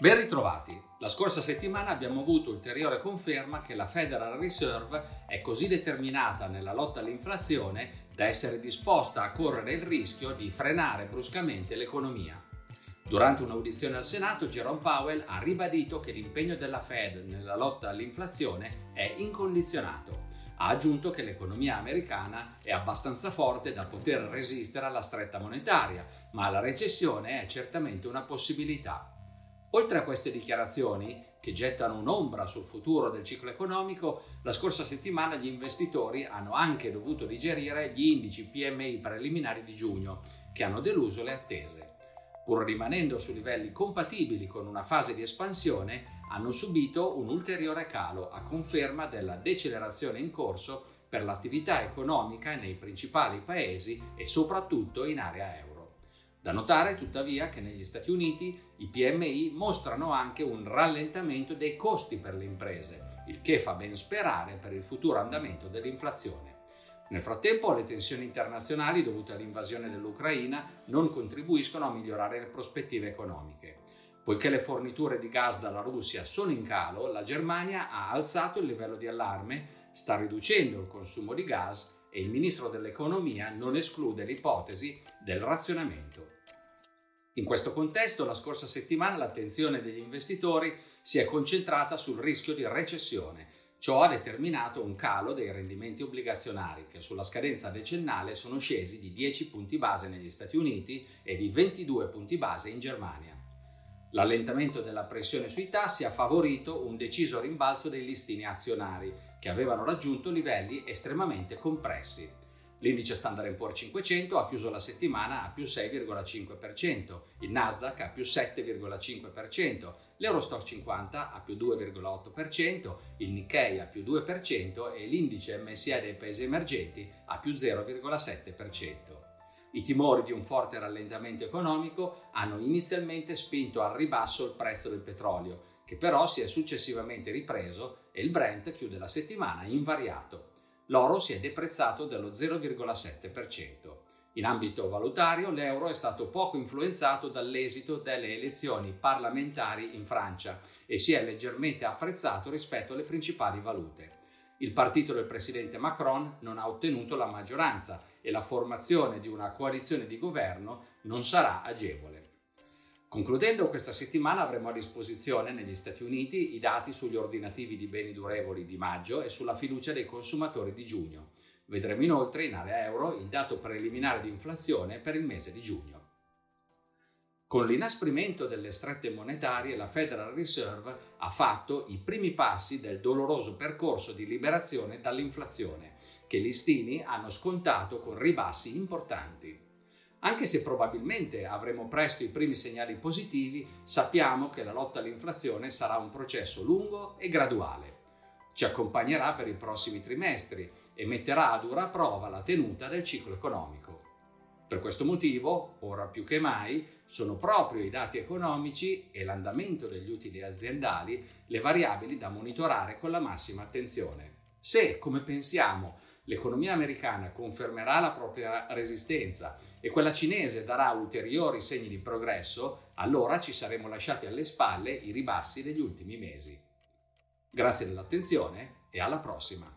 Ben ritrovati! La scorsa settimana abbiamo avuto ulteriore conferma che la Federal Reserve è così determinata nella lotta all'inflazione da essere disposta a correre il rischio di frenare bruscamente l'economia. Durante un'audizione al Senato, Jerome Powell ha ribadito che l'impegno della Fed nella lotta all'inflazione è incondizionato. Ha aggiunto che l'economia americana è abbastanza forte da poter resistere alla stretta monetaria, ma la recessione è certamente una possibilità. Oltre a queste dichiarazioni, che gettano un'ombra sul futuro del ciclo economico, la scorsa settimana gli investitori hanno anche dovuto digerire gli indici PMI preliminari di giugno, che hanno deluso le attese. Pur rimanendo su livelli compatibili con una fase di espansione, hanno subito un ulteriore calo a conferma della decelerazione in corso per l'attività economica nei principali paesi e soprattutto in area euro. Da notare, tuttavia, che negli Stati Uniti i PMI mostrano anche un rallentamento dei costi per le imprese, il che fa ben sperare per il futuro andamento dell'inflazione. Nel frattempo, le tensioni internazionali dovute all'invasione dell'Ucraina non contribuiscono a migliorare le prospettive economiche. Poiché le forniture di gas dalla Russia sono in calo, la Germania ha alzato il livello di allarme, sta riducendo il consumo di gas e il ministro dell'economia non esclude l'ipotesi del razionamento. In questo contesto, la scorsa settimana l'attenzione degli investitori si è concentrata sul rischio di recessione. Ciò ha determinato un calo dei rendimenti obbligazionari, che sulla scadenza decennale sono scesi di 10 punti base negli Stati Uniti e di 22 punti base in Germania. L'allentamento della pressione sui tassi ha favorito un deciso rimbalzo dei listini azionari, che avevano raggiunto livelli estremamente compressi. L'indice Standard & Poor's 500 ha chiuso la settimana a più 6,5%, il Nasdaq a più 7,5%, l'Eurostoxx 50 a più 2,8%, il Nikkei a più 2% e l'indice MSCI dei paesi emergenti a più 0,7%. I timori di un forte rallentamento economico hanno inizialmente spinto al ribasso il prezzo del petrolio, che però si è successivamente ripreso e il Brent chiude la settimana invariato. L'oro si è deprezzato dello 0,7%. In ambito valutario, l'euro è stato poco influenzato dall'esito delle elezioni parlamentari in Francia e si è leggermente apprezzato rispetto alle principali valute. Il partito del presidente Macron non ha ottenuto la maggioranza e la formazione di una coalizione di governo non sarà agevole. Concludendo, questa settimana avremo a disposizione negli Stati Uniti i dati sugli ordinativi di beni durevoli di maggio e sulla fiducia dei consumatori di giugno. Vedremo inoltre in area euro il dato preliminare di inflazione per il mese di giugno. Con l'inasprimento delle strette monetarie, la Federal Reserve ha fatto i primi passi del doloroso percorso di liberazione dall'inflazione, che i listini hanno scontato con ribassi importanti. Anche se probabilmente avremo presto i primi segnali positivi, sappiamo che la lotta all'inflazione sarà un processo lungo e graduale. Ci accompagnerà per i prossimi trimestri e metterà a dura prova la tenuta del ciclo economico. Per questo motivo, ora più che mai, sono proprio i dati economici e l'andamento degli utili aziendali le variabili da monitorare con la massima attenzione. Se, come pensiamo, l'economia americana confermerà la propria resistenza e quella cinese darà ulteriori segni di progresso, allora ci saremo lasciati alle spalle i ribassi degli ultimi mesi. Grazie dell'attenzione e alla prossima!